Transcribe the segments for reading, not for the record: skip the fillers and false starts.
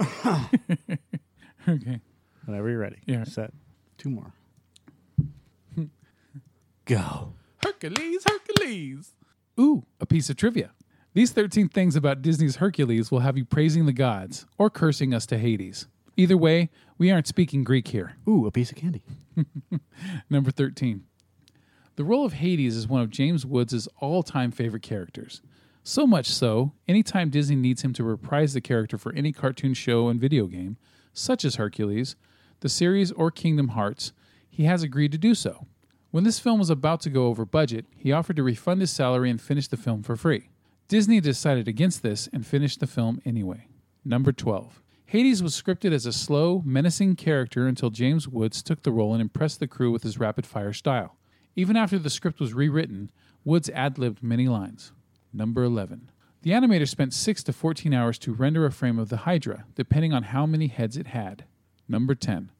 Okay. Whenever you're ready. Yeah. Set. Two more. Go. Hercules, Hercules. Ooh, a piece of trivia. These 13 things about Disney's Hercules will have you praising the gods or cursing us to Hades. Either way, we aren't speaking Greek here. Ooh, a piece of candy. Number 13. The role of Hades is one of James Woods' all-time favorite characters. So much so, anytime Disney needs him to reprise the character for any cartoon show and video game, such as Hercules, the series, or Kingdom Hearts, he has agreed to do so. When this film was about to go over budget, he offered to refund his salary and finish the film for free. Disney decided against this and finished the film anyway. Number 12. Hades was scripted as a slow, menacing character until James Woods took the role and impressed the crew with his rapid-fire style. Even after the script was rewritten, Woods ad-libbed many lines. Number 11. The animator spent 6 to 14 hours to render a frame of the Hydra, depending on how many heads it had. Number 10.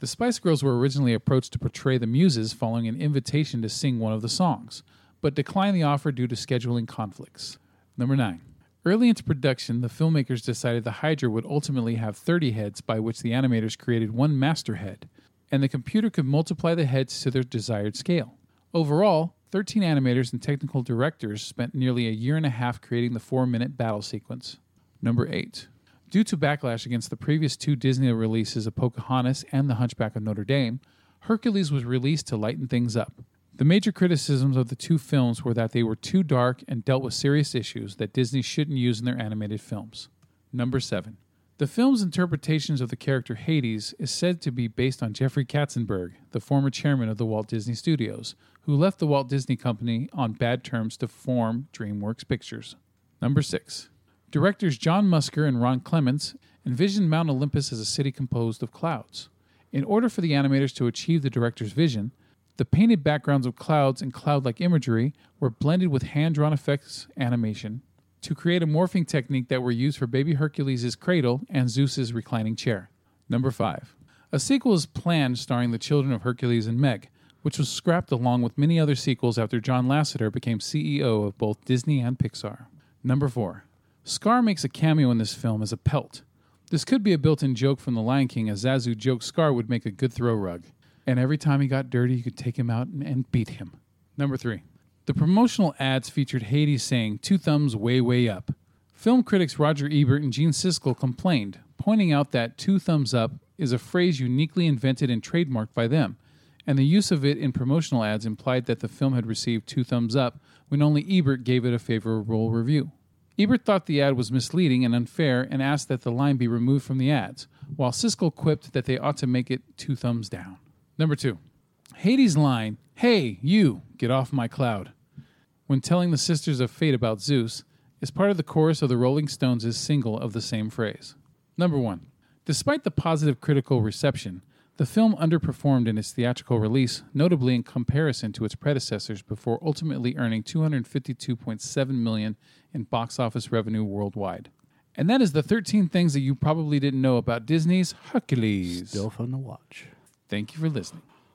The Spice Girls were originally approached to portray the Muses following an invitation to sing one of the songs, but declined the offer due to scheduling conflicts. Number 9. Early into production, the filmmakers decided the Hydra would ultimately have 30 heads, by which the animators created one master head, and the computer could multiply the heads to their desired scale. Overall, 13 animators and technical directors spent nearly a year and a half creating the 4-minute battle sequence. Number 8. Due to backlash against the previous two Disney releases of Pocahontas and The Hunchback of Notre Dame, Hercules was released to lighten things up. The major criticisms of the two films were that they were too dark and dealt with serious issues that Disney shouldn't use in their animated films. Number 7. The film's interpretations of the character Hades is said to be based on Jeffrey Katzenberg, the former chairman of the Walt Disney Studios, who left the Walt Disney Company on bad terms to form DreamWorks Pictures. Number 6. Directors John Musker and Ron Clements envisioned Mount Olympus as a city composed of clouds. In order for the animators to achieve the director's vision, the painted backgrounds of clouds and cloud-like imagery were blended with hand-drawn effects animation to create a morphing technique that were used for baby Hercules' cradle and Zeus' reclining chair. Number 5. A sequel is planned starring the children of Hercules and Meg, which was scrapped along with many other sequels after John Lasseter became CEO of both Disney and Pixar. Number 4. Scar makes a cameo in this film as a pelt. This could be a built-in joke from The Lion King, as Zazu joked Scar would make a good throw rug. And every time he got dirty, you could take him out and beat him. Number 3. The promotional ads featured Hades saying, "Two thumbs way, way up." Film critics Roger Ebert and Gene Siskel complained, pointing out that "two thumbs up" is a phrase uniquely invented and trademarked by them, and the use of it in promotional ads implied that the film had received two thumbs up when only Ebert gave it a favorable review. Ebert thought the ad was misleading and unfair and asked that the line be removed from the ads, while Siskel quipped that they ought to make it two thumbs down. Number 2. Hades' line, "Hey, you, get off my cloud," when telling the Sisters of Fate about Zeus, is part of the chorus of the Rolling Stones' single of the same phrase. Number 1. Despite the positive critical reception, the film underperformed in its theatrical release, notably in comparison to its predecessors, before ultimately earning $252.7 million in box office revenue worldwide. And that is the 13 things that you probably didn't know about Disney's Hercules. Still fun to watch. Thank you for listening.